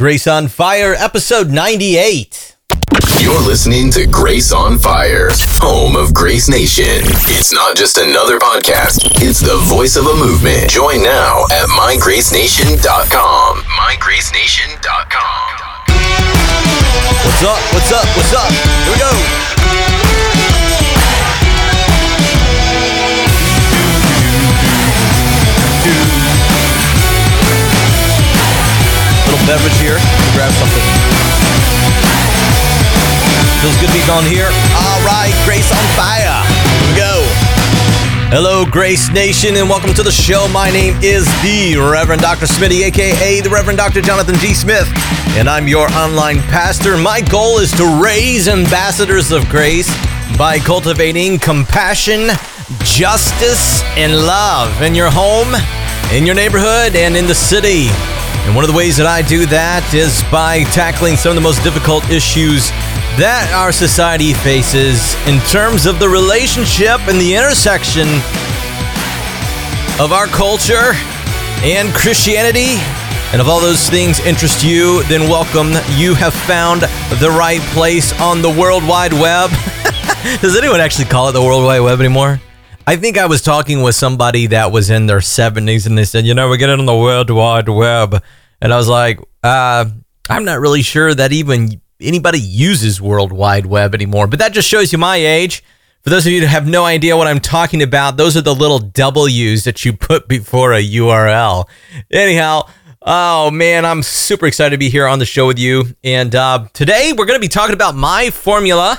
Grace on Fire, episode 98. You're listening to Grace on Fire, home of Grace Nation. It's not just another podcast. It's the voice of a movement. Join now at MyGraceNation.com. MyGraceNation.com. What's up? What's up? What's up? Here we go. Little beverage here. Grab something. Feels good to be on here. All right, Grace on Fire. Here we go. Hello, Grace Nation, and welcome to the show. My name is the Reverend Dr. Smitty, a.k.a. the Reverend Dr. Jonathan G. Smith, and I'm your online pastor. My goal is to raise ambassadors of grace by cultivating compassion, justice, and love in your home, in your neighborhood, and in the city. And one of the ways that I do that is by tackling some of the most difficult issues that our society faces in terms of the relationship and the intersection of our culture and Christianity. And if all those things interest you, then welcome. You have found the right place on the World Wide Web. Does anyone actually call it the World Wide Web anymore? I think I was talking with somebody that was in their 70s, and they said, you know, we're getting on the World Wide Web. And I was like, I'm not really sure that even anybody uses World Wide Web anymore, but that just shows you my age. For those of you that have no idea what I'm talking about, those are the little W's that you put before a URL. Anyhow, oh man, I'm super excited to be here on the show with you. And today we're going to be talking about my formula,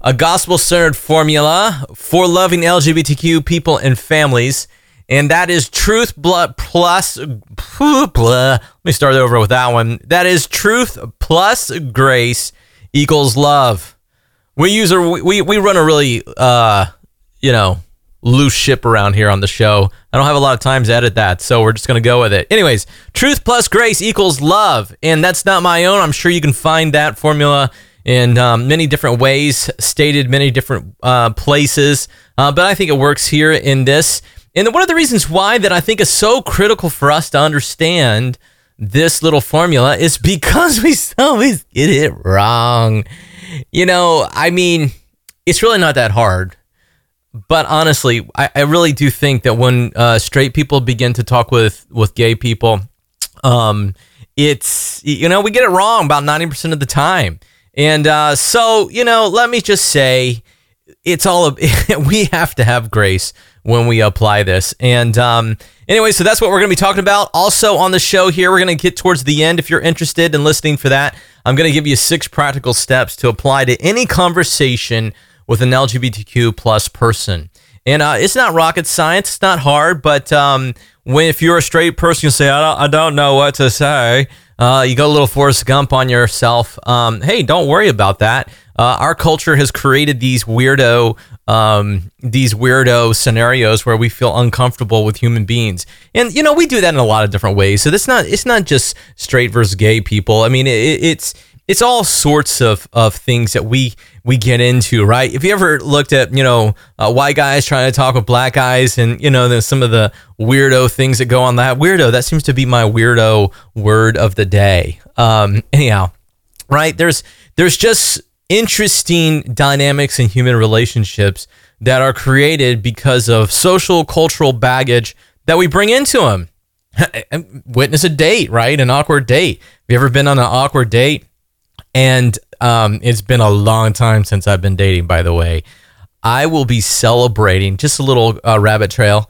a gospel-centered formula for loving LGBTQ people and families. And that is truth plus, let me start over with that one. That is truth plus grace equals love. We run a really, loose ship around here on the show. I don't have a lot of time to edit that, so we're just going to go with it. Anyways, truth plus grace equals love. And that's not my own. I'm sure you can find that formula in many different ways, stated many different places. But I think it works here in this. And one of the reasons why that I think is so critical for us to understand this little formula is because we always get it wrong. You know, I mean, it's really not that hard. But honestly, I really do think that when straight people begin to talk with gay people, it's, you know, we get it wrong about 90% of the time. And so, you know, let me just say, it's all of, we have to have grace when we apply this. And anyway, so that's what we're going to be talking about. Also on the show here, we're going to get towards the end. If you're interested in listening for that, I'm going to give you 6 practical steps to apply to any conversation with an LGBTQ plus person. And it's not rocket science. It's not hard. But if you're a straight person, you say, I don't know what to say. You go a little Forrest Gump on yourself. Hey, don't worry about that. Our culture has created these weirdo scenarios where we feel uncomfortable with human beings, and you know we do that in a lot of different ways. So it's not just straight versus gay people. I mean, it's all sorts of things that we get into, right? If you ever looked at white guys trying to talk with black guys, and you know there's some of the weirdo things that go on. That weirdo, that seems to be my weirdo word of the day. Anyhow, right? There's just interesting dynamics in human relationships that are created because of social, cultural baggage that we bring into them. Witness a date, right? An awkward date. Have you ever been on an awkward date? And it's been a long time since I've been dating, by the way. I will be celebrating, just a little rabbit trail,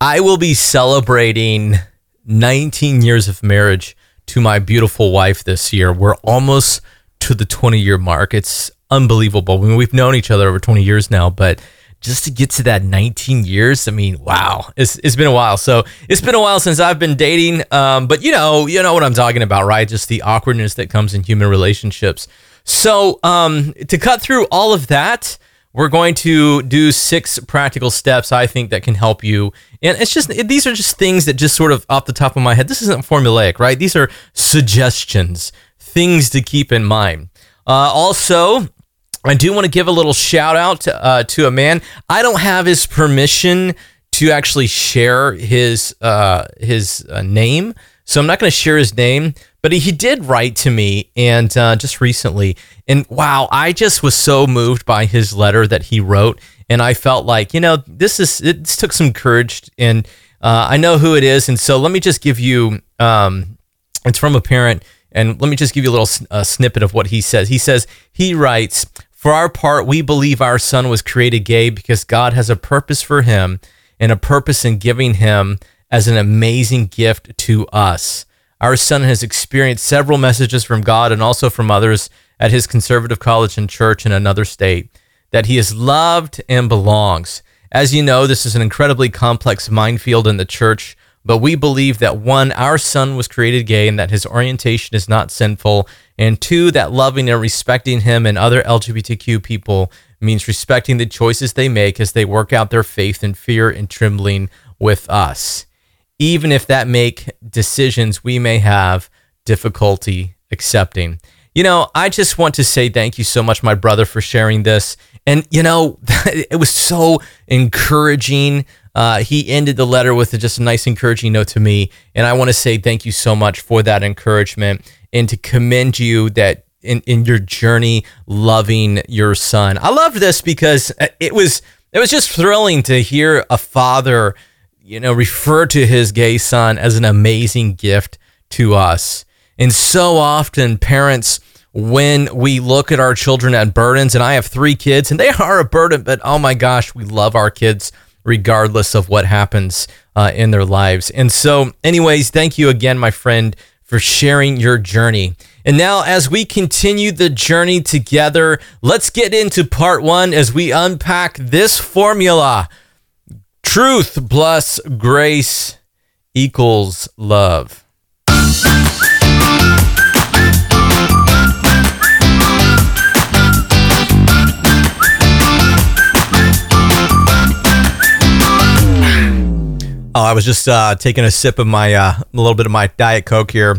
I will be celebrating 19 years of marriage to my beautiful wife this year. We're almost to the 20-year mark. It's unbelievable. I mean, we've known each other over 20 years now, but just to get to that 19 years, I mean, wow, it's been a while. So it's been a while since I've been dating, but you know what I'm talking about, right? Just the awkwardness that comes in human relationships. So to cut through all of that, we're going to do 6 practical steps, I think, that can help you. And it's just, these are just things that just sort of off the top of my head. This isn't formulaic, right? These are suggestions, things to keep in mind. Also, I do want to give a little shout out to a man. I don't have his permission to actually share his name, so I'm not going to share his name. But he did write to me and just recently. And wow, I just was so moved by his letter that he wrote. And I felt like, you know, it took some courage. And I know who it is. And so let me just give you, it's from a parent. And let me just give you a little snippet of what he says. He says, he writes, "For our part, we believe our son was created gay because God has a purpose for him and a purpose in giving him as an amazing gift to us. Our son has experienced several messages from God and also from others at his conservative college and church in another state that he is loved and belongs. As you know, this is an incredibly complex minefield in the church, but we believe that one, our son was created gay and that his orientation is not sinful, and two, that loving and respecting him and other LGBTQ people means respecting the choices they make as they work out their faith in fear and trembling with us, even if that make decisions we may have difficulty accepting." You know, I just want to say thank you so much, my brother, for sharing this. And, you know, it was so encouraging. He ended the letter with just a nice encouraging note to me. And I want to say thank you so much for that encouragement and to commend you that in your journey loving your son. I loved this because it was just thrilling to hear a father, you know, refer to his gay son as an amazing gift to us. And so often parents, when we look at our children as burdens, and I have three kids and they are a burden, but oh my gosh, we love our kids regardless of what happens in their lives. And so anyways, thank you again, my friend, for sharing your journey. And now as we continue the journey together, let's get into part one as we unpack this formula. Truth plus grace equals love. Oh, I was just taking a sip of my a little bit of my Diet Coke here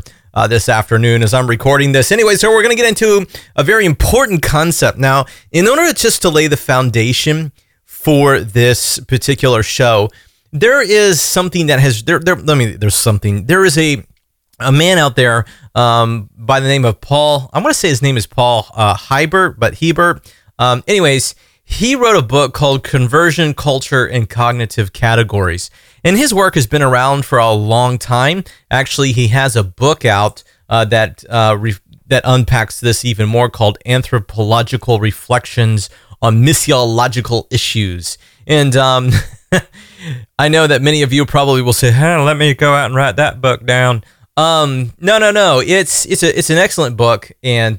this afternoon as I'm recording this. Anyway, so we're going to get into a very important concept. Now, in order just to lay the foundation for this particular show, there is something that has there is a man out there by the name of Paul. I want to say his name is Paul Hiebert, but Hiebert. Anyways, he wrote a book called Conversion, Culture, and Cognitive Categories. And his work has been around for a long time. Actually, he has a book out that unpacks this even more called Anthropological Reflections on Missiological Issues. And I know that many of you probably will say, hey, let me go out and write that book down. No. It's an excellent book. And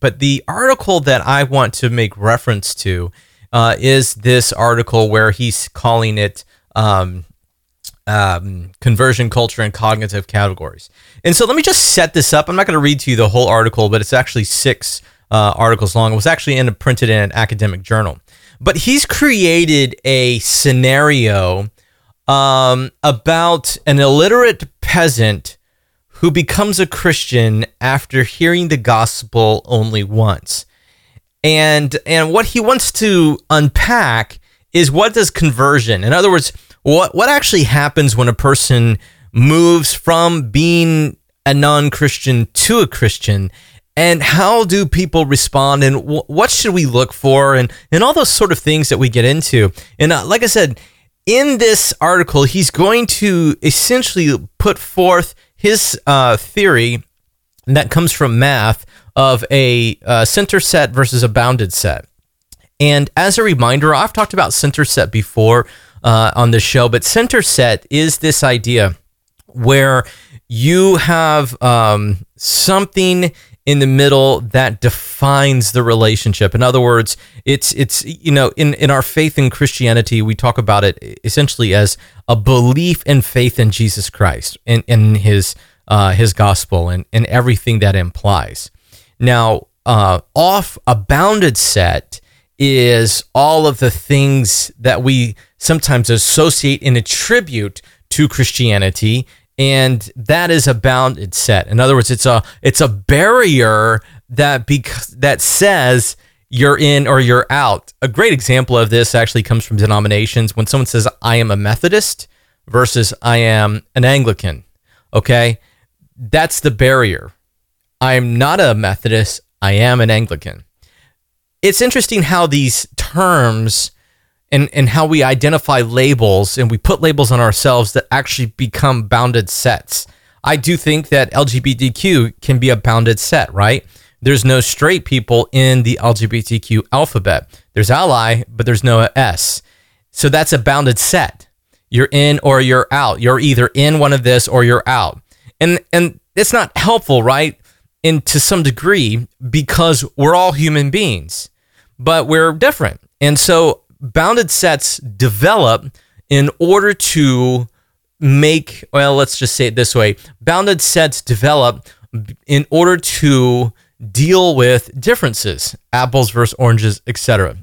but the article that I want to make reference to is this article where he's calling it Conversion, Culture, and Cognitive Categories. And so let me just set this up. I'm not going to read to you the whole article, but it's actually six articles long. It was actually printed in an academic journal. But he's created a scenario about an illiterate peasant who becomes a Christian after hearing the gospel only once. And what he wants to unpack is, what does conversion, in other words, What actually happens when a person moves from being a non-Christian to a Christian, and how do people respond, and what should we look for, and all those sort of things that we get into. And like I said, in this article, he's going to essentially put forth his theory that comes from math of a center set versus a bounded set. And as a reminder, I've talked about center set before on the show, but center set is this idea where you have something in the middle that defines the relationship. In other words, it's you know, in our faith in Christianity, we talk about it essentially as a belief and faith in Jesus Christ and in his gospel and everything that implies. Now, off a bounded set is all of the things that we sometimes associate and attribute to Christianity, and that is a bounded set. In other words, it's a barrier that says you're in or you're out. A great example of this actually comes from denominations. When someone says, I am a Methodist versus I am an Anglican, okay, that's the barrier. I'm not a Methodist, I am an Anglican. It's interesting how these terms and how we identify labels and we put labels on ourselves that actually become bounded sets. I do think that LGBTQ can be a bounded set, right? There's no straight people in the LGBTQ alphabet. There's ally, but there's no S. So that's a bounded set. You're in or you're out. You're either in one of this or you're out. And it's not helpful, right? And to some degree, because we're all human beings, but we're different. And so bounded sets develop in order to make, well, let's just say it this way. Bounded sets develop in order to deal with differences, apples versus oranges, etc.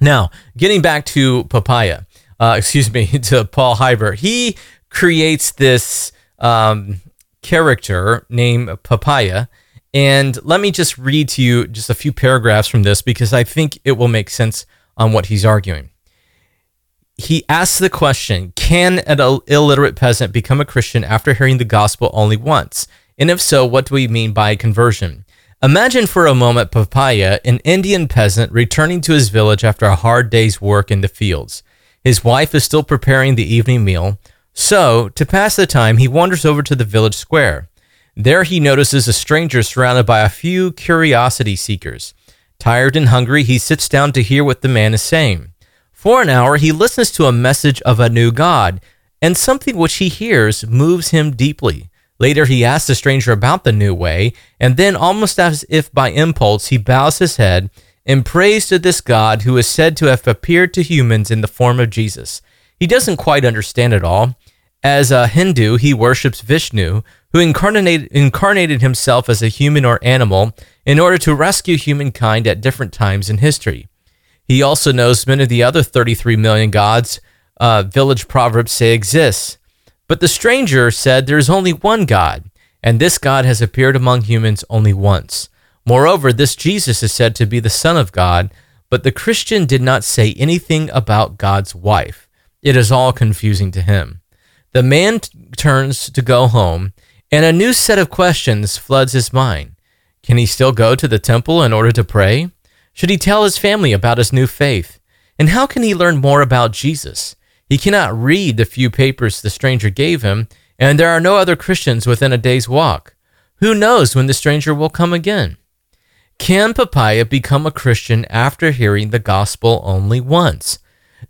Now, getting back to to Paul Hiebert. He creates this character named Papaya. And let me just read to you just a few paragraphs from this because I think it will make sense on what he's arguing. He asks the question, can an illiterate peasant become a Christian after hearing the gospel only once? And if so, what do we mean by conversion? Imagine for a moment Papaya, an Indian peasant, returning to his village after a hard day's work in the fields. His wife is still preparing the evening meal, so to pass the time, he wanders over to the village square. There he notices a stranger surrounded by a few curiosity seekers. Tired and hungry, he sits down to hear what the man is saying. For an hour, he listens to a message of a new God, and something which he hears moves him deeply. Later, he asks the stranger about the new way, and then, almost as if by impulse, he bows his head and prays to this God who is said to have appeared to humans in the form of Jesus. He doesn't quite understand it all. As a Hindu, he worships Vishnu, who incarnated himself as a human or animal in order to rescue humankind at different times in history. He also knows many of the other 33 million gods village proverbs say exist. But the stranger said there is only one God, and this God has appeared among humans only once. Moreover, this Jesus is said to be the Son of God, but the Christian did not say anything about God's wife. It is all confusing to him. The man turns to go home, and a new set of questions floods his mind. Can he still go to the temple in order to pray? Should he tell his family about his new faith? And how can he learn more about Jesus? He cannot read the few papers the stranger gave him, and there are no other Christians within a day's walk. Who knows when the stranger will come again? Can Papaya become a Christian after hearing the gospel only once?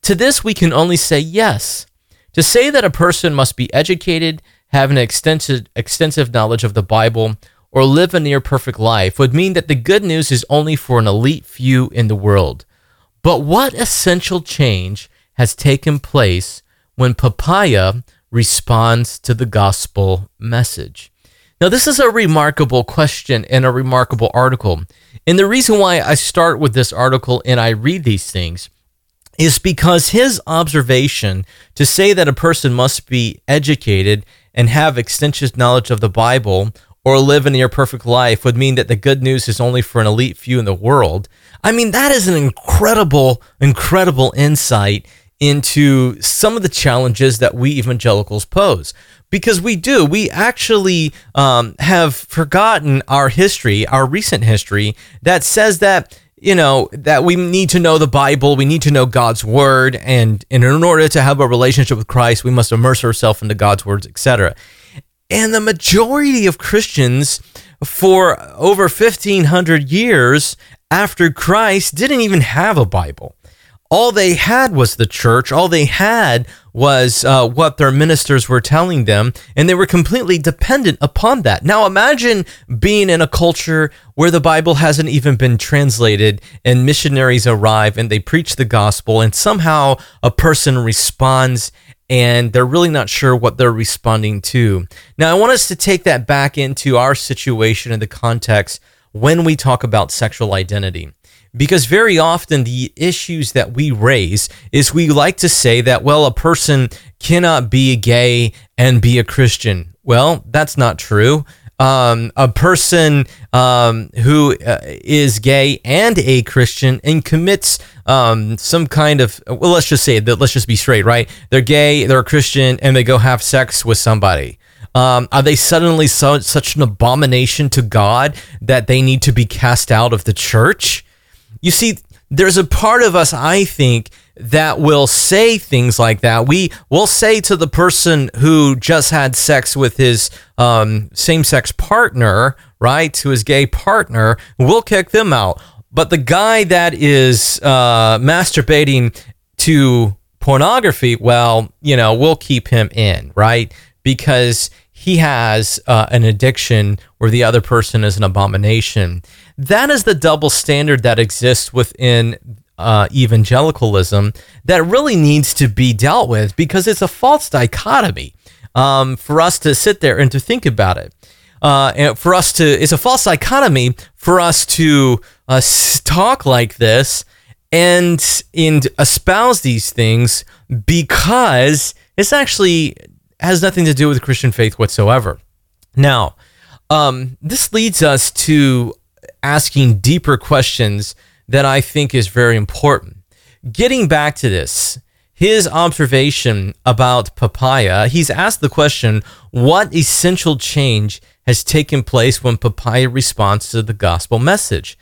To this, we can only say yes. To say that a person must be educated, have an extensive knowledge of the Bible, or live a near-perfect life would mean that the good news is only for an elite few in the world. But what essential change has taken place when Papaya responds to the gospel message? Now, this is a remarkable question and a remarkable article. And the reason why I start with this article and I read these things is because his observation to say that a person must be educated and have extensive knowledge of the Bible or live a near-perfect life would mean that the good news is only for an elite few in the world. I mean, that is an incredible, incredible insight into some of the challenges that we evangelicals pose. Because we actually have forgotten our history, our recent history, that says that, you know, that we need to know the Bible, we need to know God's Word, and in order to have a relationship with Christ, we must immerse ourselves into God's words, etc. And the majority of Christians for over 1,500 years after Christ didn't even have a Bible. All they had was the church. All they had was what their ministers were telling them, and they were completely dependent upon that. Now, imagine being in a culture where the Bible hasn't even been translated, and missionaries arrive, and they preach the gospel, and somehow a person responds, and they're really not sure what they're responding to. Now, I want us to take that back into our situation and the context when we talk about sexual identity. Because very often the issues that we raise is we like to say that, well, a person cannot be gay and be a Christian. Well, that's not true. A person who is gay and a Christian and commits some kind of, well, let's just say that, let's just be straight, right? They're gay, they're a Christian, and they go have sex with somebody. Are they suddenly such an abomination to God that they need to be cast out of the church? You see, there's a part of us, I think, that will say things like that. We will say to the person who just had sex with his same-sex partner, right, to his gay partner, we'll kick them out. But the guy that is masturbating to pornography, well, you know, we'll keep him in, right? Because he has an addiction where the other person is an abomination. That is the double standard that exists within evangelicalism that really needs to be dealt with, because it's a false dichotomy for us to sit there and to think about it. And for us to, it's a false dichotomy for us to talk like this and espouse these things, because it's actually has nothing to do with Christian faith whatsoever. Now, this leads us to asking deeper questions that I think is very important. Getting back to this, his observation about papaya, he's asked the question, what essential change has taken place when papaya responds to the gospel message?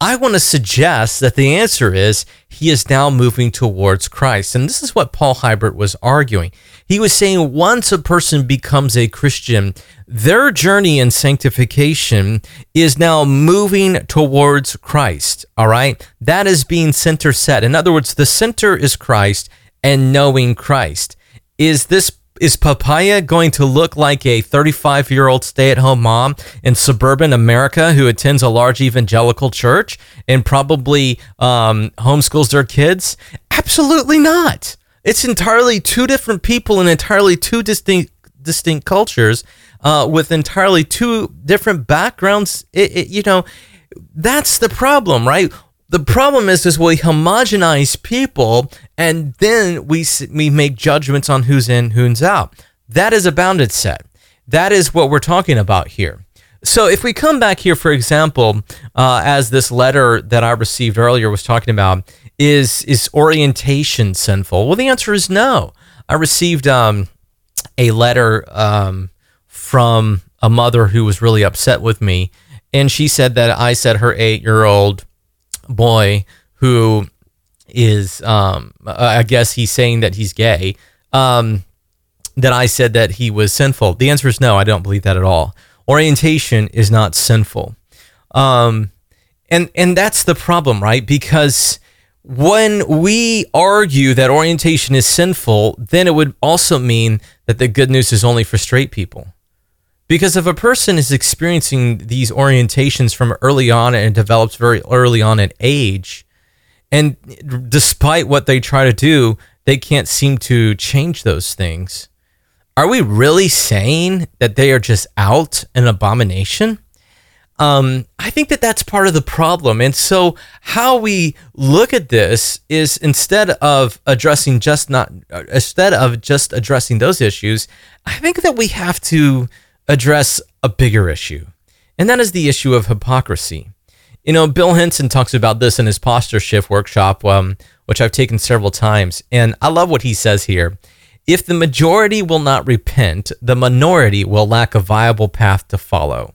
I want to suggest that the answer is he is now moving towards Christ. And this is what Paul Hiebert was arguing. He was saying once a person becomes a Christian, their journey in sanctification is now moving towards Christ, all right? That is being center set. In other words, the center is Christ and knowing Christ. Is papaya going to look like a 35-year-old stay-at-home mom in suburban America who attends a large evangelical church and probably homeschools their kids? Absolutely not. It's entirely two different people in entirely two distinct cultures with entirely two different backgrounds. You know, that's the problem, right? The problem is we homogenize people, and then we make judgments on who's in, who's out. That is a bounded set. That is what we're talking about here. So if we come back here, for example, as this letter that I received earlier was talking about, is orientation sinful? Well, the answer is no. I received a letter from a mother who was really upset with me, and she said that I said her 8-year-old boy who is I guess he's saying that he's gay, that I said that he was sinful. The answer is no, I don't believe that at all. Orientation is not sinful. And that's the problem, right? Because when we argue that orientation is sinful, then it would also mean that the good news is only for straight people. Because if a person is experiencing these orientations from early on and develops very early on in age, and despite what they try to do, they can't seem to change those things, are we really saying that they are just out an abomination? I think that that's part of the problem. And so how we look at this is instead of just addressing those issues, I think that we have to address a bigger issue, and that is the issue of hypocrisy. You know, Bill Henson talks about this in his Posture Shift workshop, which I've taken several times, and I love what he says here. If the majority will not repent, the minority will lack a viable path to follow.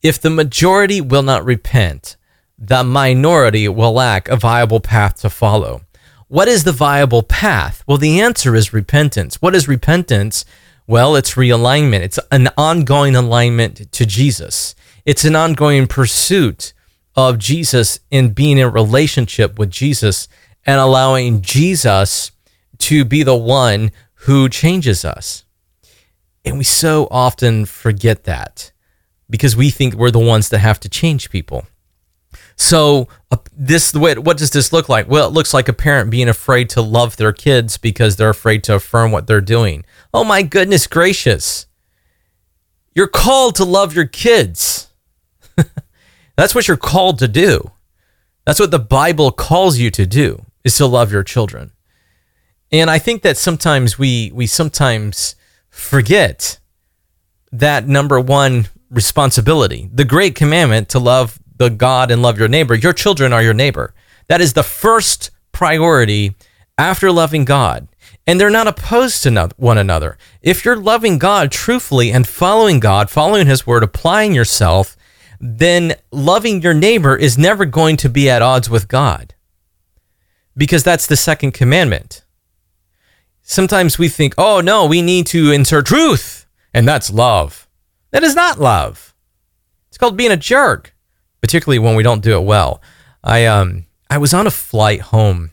If the majority will not repent, the minority will lack a viable path to follow. What is the viable path? Well, the answer is repentance. What is repentance? Well, it's realignment. It's an ongoing alignment to Jesus. It's an ongoing pursuit of Jesus and being in relationship with Jesus and allowing Jesus to be the one who changes us. And we so often forget that because we think we're the ones that have to change people. So what does this look like? Well, it looks like a parent being afraid to love their kids because they're afraid to affirm what they're doing. Oh my goodness gracious. You're called to love your kids. That's what you're called to do. That's what the Bible calls you to do, is to love your children. And I think that sometimes we sometimes forget that number one responsibility, the great commandment to love the God and love your neighbor. Your children are your neighbor. That is the first priority after loving God. and they're not opposed to one another. If you're loving God truthfully and following God, following His Word, applying yourself, then loving your neighbor is never going to be at odds with God, because that's the second commandment. Sometimes we think, oh no, we need to insert truth, and that's love. That is not love. It's called being a jerk, particularly when we don't do it well. I was on a flight home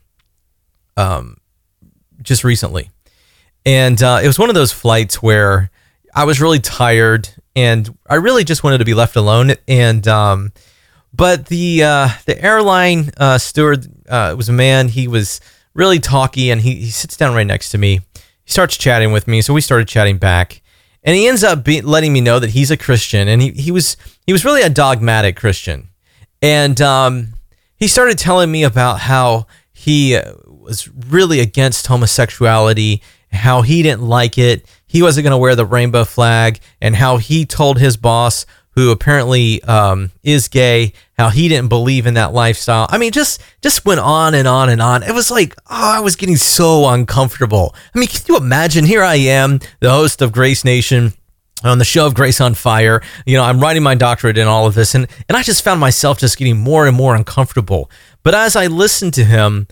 just recently, and it was one of those flights where I was really tired and I really just wanted to be left alone. And but the airline steward was a man. He was really talky, and he sits down right next to me. He starts chatting with me, so we started chatting back, and he ends up letting me know that he's a Christian, and he was really a dogmatic Christian. And he started telling me about how he was really against homosexuality, how he didn't like it, he wasn't going to wear the rainbow flag, and how he told his boss, who apparently is gay, how he didn't believe in that lifestyle. I mean, just went on and on and on. It was like, oh, I was getting so uncomfortable. I mean, can you imagine? Here I am, the host of Grace Nation, on the show of Grace on Fire. You know, I'm writing my doctorate in all of this, and I just found myself just getting more and more uncomfortable. But as I listened to him,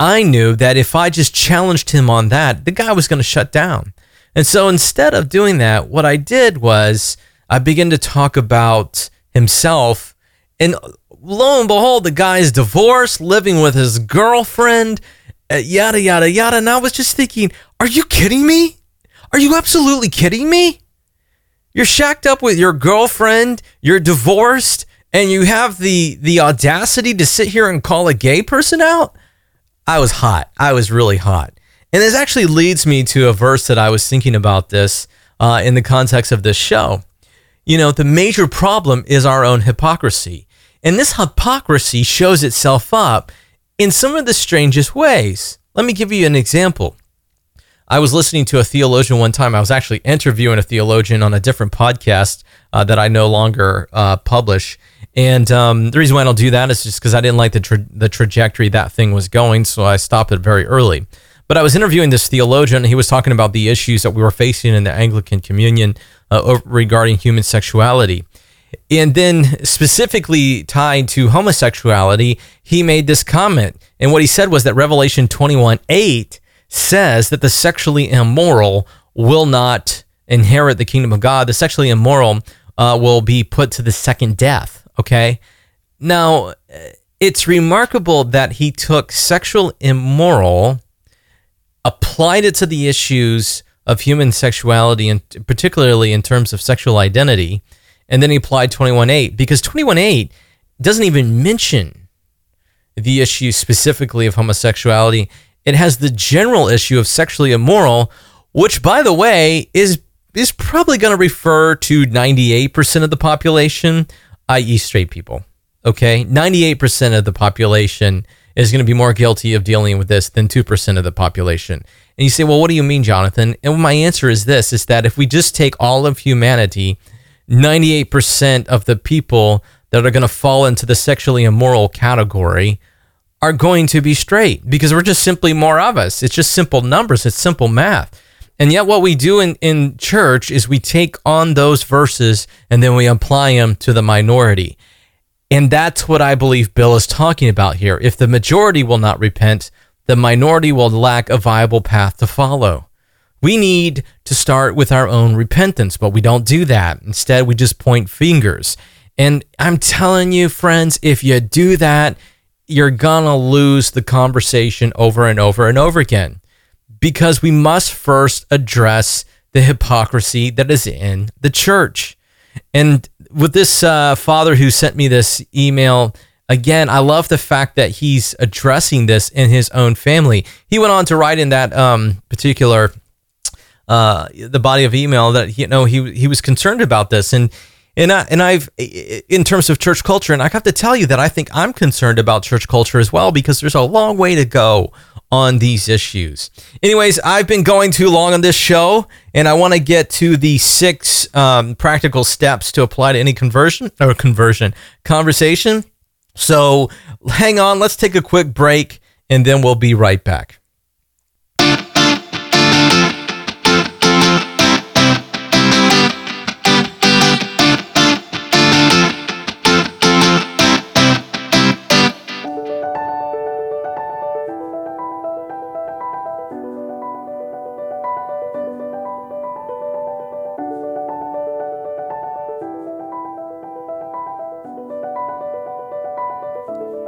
I knew that if I just challenged him on that, the guy was going to shut down. And so instead of doing that, what I did was I began to talk about himself, and lo and behold, the guy's divorced, living with his girlfriend, yada, yada, yada. And I was just thinking, are you kidding me? Are you absolutely kidding me? You're shacked up with your girlfriend, you're divorced, and you have the audacity to sit here and call a gay person out? I was hot. I was really hot. And this actually leads me to a verse that I was thinking about this in the context of this show. You know, the major problem is our own hypocrisy. And this hypocrisy shows itself up in some of the strangest ways. Let me give you an example. I was listening to a theologian one time. I was actually interviewing a theologian on a different podcast that I no longer publish. And the reason why I don't do that is just because I didn't like the trajectory that thing was going, so I stopped it very early. But I was interviewing this theologian, and he was talking about the issues that we were facing in the Anglican Communion regarding human sexuality. And then specifically tied to homosexuality, he made this comment. And what he said was that Revelation 21:8 says that the sexually immoral will not inherit the kingdom of God. The sexually immoral will be put to the second death, okay? Now, it's remarkable that he took sexual immoral, applied it to the issues of human sexuality, and particularly in terms of sexual identity, and then he applied 21:8, because 21:8 doesn't even mention the issue specifically of homosexuality. It has the general issue of sexually immoral, which, by the way, is probably going to refer to 98% of the population, i.e. straight people, okay? 98% of the population is going to be more guilty of dealing with this than 2% of the population. And you say, well, what do you mean, Jonathan? And my answer is this, is that if we just take all of humanity, 98% of the people that are going to fall into the sexually immoral category are going to be straight, because we're just simply more of us. It's just simple numbers. It's simple math. And yet what we do in church is we take on those verses and then we apply them to the minority. And that's what I believe Bill is talking about here. If the majority will not repent, the minority will lack a viable path to follow. We need to start with our own repentance, but we don't do that. Instead, we just point fingers. And I'm telling you, friends, if you do that, you're gonna lose the conversation over and over and over again, because we must first address the hypocrisy that is in the church. And with this father who sent me this email, again, I love the fact that he's addressing this in his own family. He went on to write in that particular the body of email that he was concerned about this, And I've in terms of church culture, and I have to tell you that I think I'm concerned about church culture as well, because there's a long way to go on these issues. Anyways, I've been going too long on this show, and I want to get to the 6 practical steps to apply to any conversion conversation. So hang on, let's take a quick break, and then we'll be right back.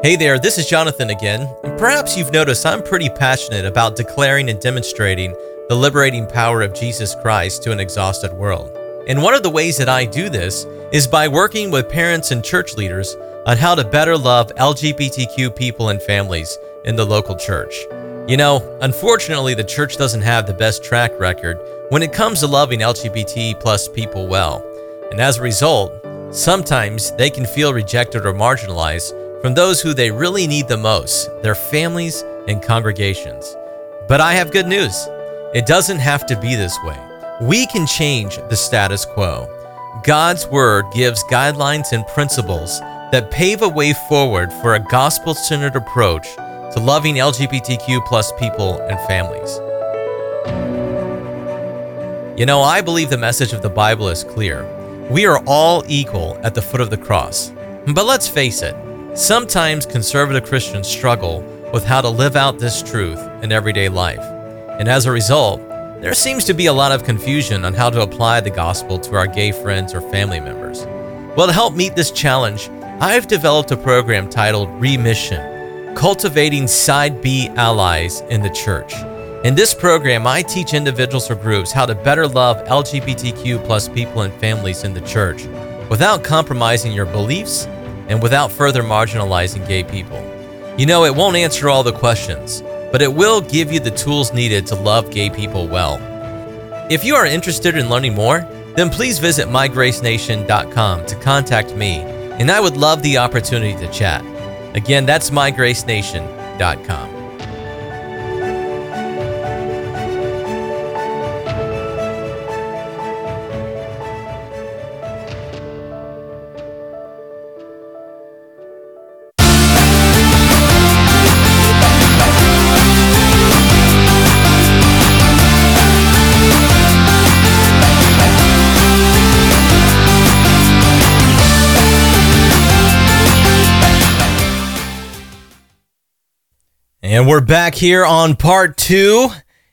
Hey there, this is Jonathan again, and perhaps you've noticed I'm pretty passionate about declaring and demonstrating the liberating power of Jesus Christ to an exhausted world. And one of the ways that I do this is by working with parents and church leaders on how to better love LGBTQ people and families in the local church. You know, unfortunately, the church doesn't have the best track record when it comes to loving LGBT plus people well, and as a result, sometimes they can feel rejected or marginalized from those who they really need the most, their families and congregations. But I have good news. It doesn't have to be this way. We can change the status quo. God's word gives guidelines and principles that pave a way forward for a gospel-centered approach to loving LGBTQ plus people and families. You know, I believe the message of the Bible is clear. We are all equal at the foot of the cross. But let's face it, sometimes conservative Christians struggle with how to live out this truth in everyday life. And as a result, there seems to be a lot of confusion on how to apply the gospel to our gay friends or family members. Well, to help meet this challenge, I've developed a program titled Remission: Cultivating Side B Allies in the Church. In this program, I teach individuals or groups how to better love LGBTQ plus people and families in the church without compromising your beliefs and without further marginalizing gay people. You know, it won't answer all the questions, but it will give you the tools needed to love gay people well. If you are interested in learning more, then please visit MyGraceNation.com to contact me, and I would love the opportunity to chat. Again, that's MyGraceNation.com. And we're back here on part two,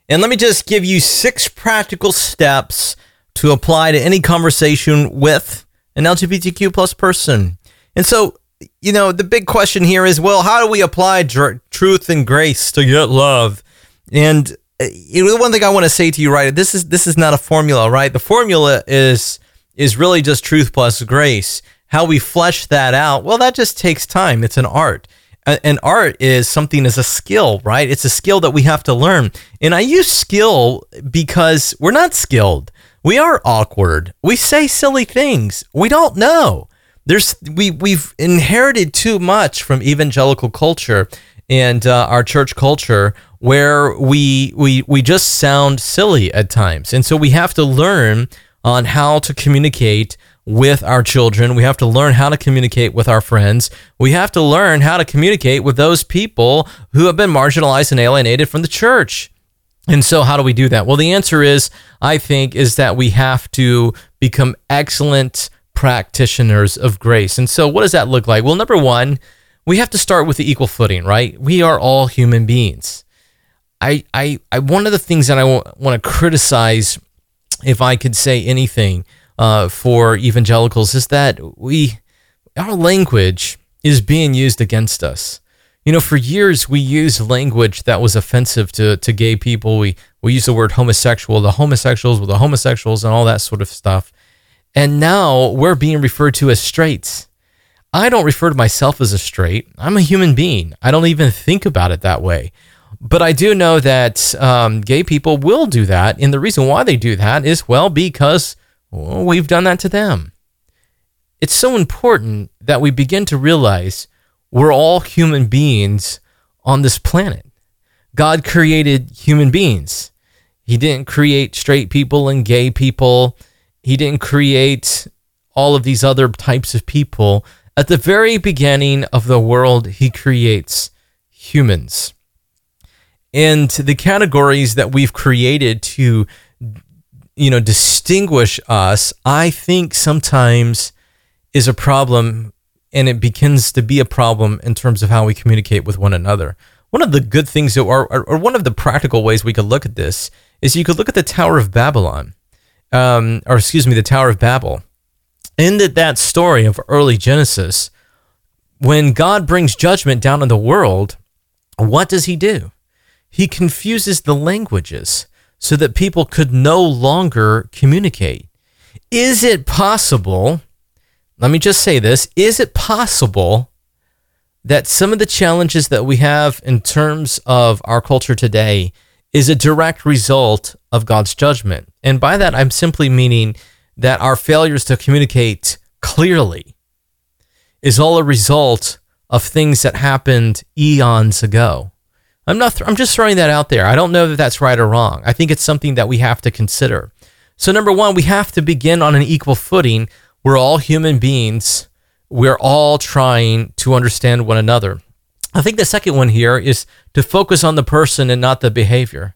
and let me just give you 6 practical steps to apply to any conversation with an LGBTQ plus person. And so, you know, the big question here is, well, how do we apply truth and grace to get love? And the one thing I want to say to you, right, this is not a formula, right? The formula is really just truth plus grace. How we flesh that out, well, that just takes time. It's an art. And art is something as a skill, right? It's a skill that we have to learn. And I use skill because we're not skilled. We are awkward. We say silly things. We don't know. We've inherited too much from evangelical culture and our church culture, where we just sound silly at times. And so we have to learn on how to communicate with our children. We have to learn how to communicate with our friends. We have to learn how to communicate with those people who have been marginalized and alienated from the church. And so how do we do that? Well, the answer is, I think, is that we have to become excellent practitioners of grace. And so what does that look like? Well, number one, we have to start with the equal footing, right? We are all human beings. I one of the things that I want to criticize, if I could say anything, for evangelicals, is that our language is being used against us. You know, for years we used language that was offensive to gay people. We used the word homosexual, the homosexuals were the homosexuals, and all that sort of stuff. And now we're being referred to as straights. I don't refer to myself as a straight. I'm a human being. I don't even think about it that way. But I do know that gay people will do that, and the reason why they do that is, well, because we've done that to them. It's so important that we begin to realize we're all human beings on this planet. God created human beings. He didn't create straight people and gay people. He didn't create all of these other types of people. At the very beginning of the world, he creates humans. And the categories that we've created to, you know, distinguish us, I think sometimes is a problem, and it begins to be a problem in terms of how we communicate with one another. One of the good things that or one of the practical ways we could look at this is you could look at the Tower of Babylon, the Tower of Babel. In that story of early Genesis, when God brings judgment down on the world, what does he do? He confuses the languages so that people could no longer communicate. Is it possible, let me just say this, is it possible that some of the challenges that we have in terms of our culture today is a direct result of God's judgment? And by that, I'm simply meaning that our failures to communicate clearly is all a result of things that happened eons ago. I'm just throwing that out there. I don't know if that's right or wrong. I think it's something that we have to consider. So number one, we have to begin on an equal footing. We're all human beings. We're all trying to understand one another. I think the second one here is to focus on the person and not the behavior.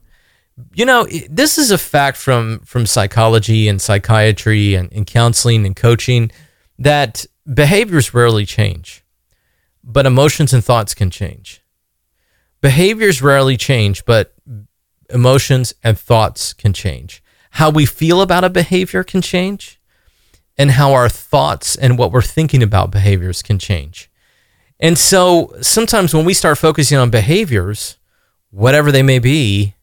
You know, this is a fact from psychology and psychiatry and counseling and coaching that behaviors rarely change, but emotions and thoughts can change. Behaviors rarely change, but emotions and thoughts can change. How we feel about a behavior can change, and how our thoughts and what we're thinking about behaviors can change. And so sometimes when we start focusing on behaviors, whatever they may be,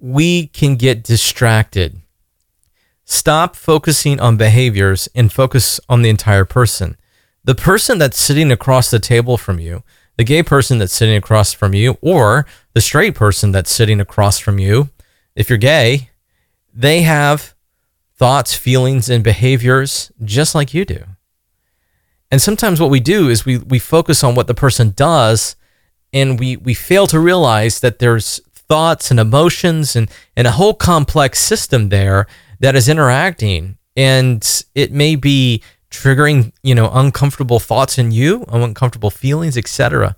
we can get distracted. Stop focusing on behaviors and focus on the entire person. The person that's sitting across the table from you, the gay person that's sitting across from you, or the straight person that's sitting across from you, if you're gay, they have thoughts, feelings, and behaviors just like you do. And sometimes what we do is we focus on what the person does, and we fail to realize that there's thoughts and emotions and a whole complex system there that is interacting, and it may be triggering, you know, uncomfortable thoughts in you, uncomfortable feelings, etc.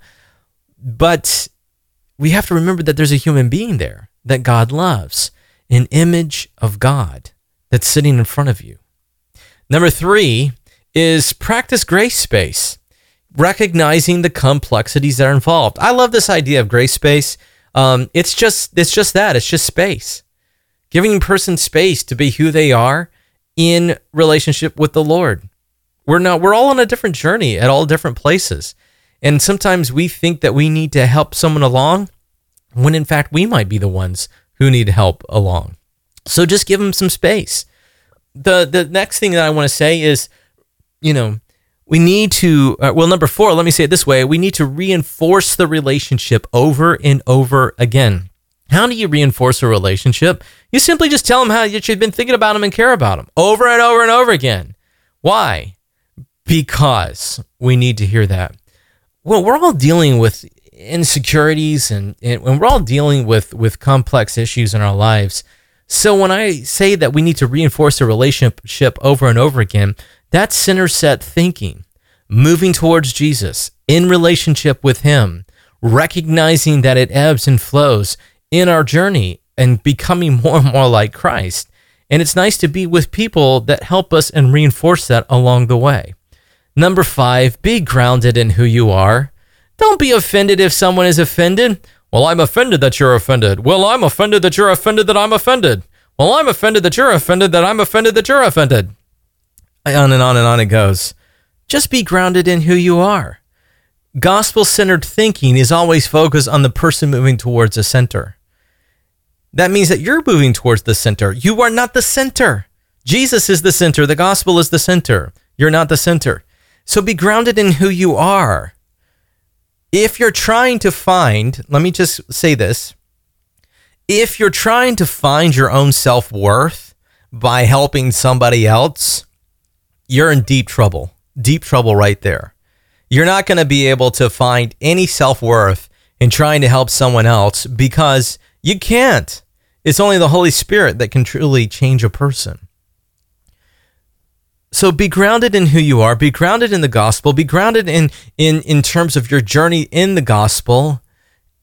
But we have to remember that there's a human being there that God loves, an image of God that's sitting in front of you. Number three is practice grace space, recognizing the complexities that are involved. I love this idea of grace space. It's just that. It's just space. Giving a person space to be who they are in relationship with the Lord. We're all on a different journey at all different places. And sometimes we think that we need to help someone along when in fact we might be the ones who need help along. So just give them some space. The next thing that I want to say is, you know, we need to, number four, let me say it this way. We need to reinforce the relationship over and over again. How do you reinforce a relationship? You simply just tell them how you've been thinking about them and care about them over and over and over again. Why? Because we need to hear that. Well, we're all dealing with insecurities and we're all dealing with complex issues in our lives. So when I say that we need to reinforce a relationship over and over again, that's center-set thinking, moving towards Jesus, in relationship with him, recognizing that it ebbs and flows in our journey and becoming more and more like Christ. And it's nice to be with people that help us and reinforce that along the way. Number five, be grounded in who you are. Don't be offended if someone is offended. Well, I'm offended that you're offended. Well, I'm offended that you're offended that I'm offended. Well, I'm offended that you're offended that I'm offended that you're offended. On and on and on it goes. Just be grounded in who you are. Gospel-centered thinking is always focused on the person moving towards the center. That means that you're moving towards the center. You are not the center. Jesus is the center. The gospel is the center. You're not the center. So be grounded in who you are. If you're trying to find, let me just say this, if you're trying to find your own self-worth by helping somebody else, you're in deep trouble right there. You're not going to be able to find any self-worth in trying to help someone else because you can't. It's only the Holy Spirit that can truly change a person. So be grounded in who you are, be grounded in the gospel, be grounded in terms of your journey in the gospel,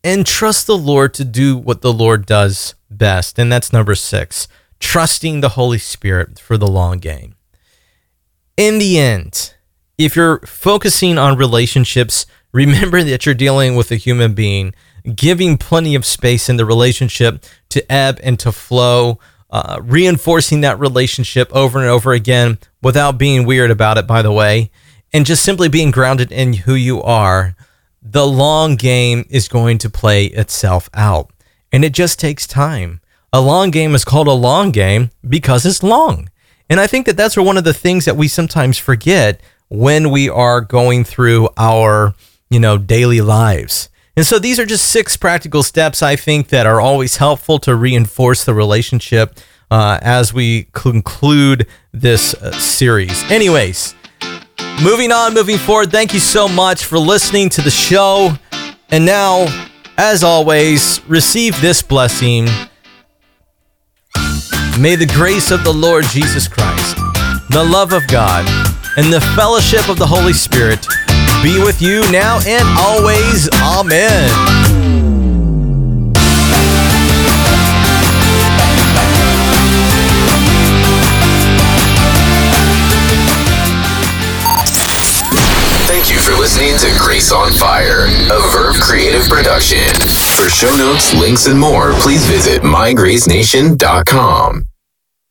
and trust the Lord to do what the Lord does best. And that's number six, trusting the Holy Spirit for the long game. In the end, if you're focusing on relationships, remember that you're dealing with a human being, giving plenty of space in the relationship to ebb and to flow, reinforcing that relationship over and over again without being weird about it, by the way, and just simply being grounded in who you are, the long game is going to play itself out. And it just takes time. A long game is called a long game because it's long. And I think that that's one of the things that we sometimes forget when we are going through our, daily lives. And so these are just 6 practical steps, I think, that are always helpful to reinforce the relationship as we conclude this series. Anyways, moving forward, thank you so much for listening to the show. And now, as always, receive this blessing. May the grace of the Lord Jesus Christ, the love of God, and the fellowship of the Holy Spirit be with you now and always. Amen. Thank you for listening to Grace on Fire, a Verb Creative Production. For show notes, links, and more, please visit MyGraceNation.com.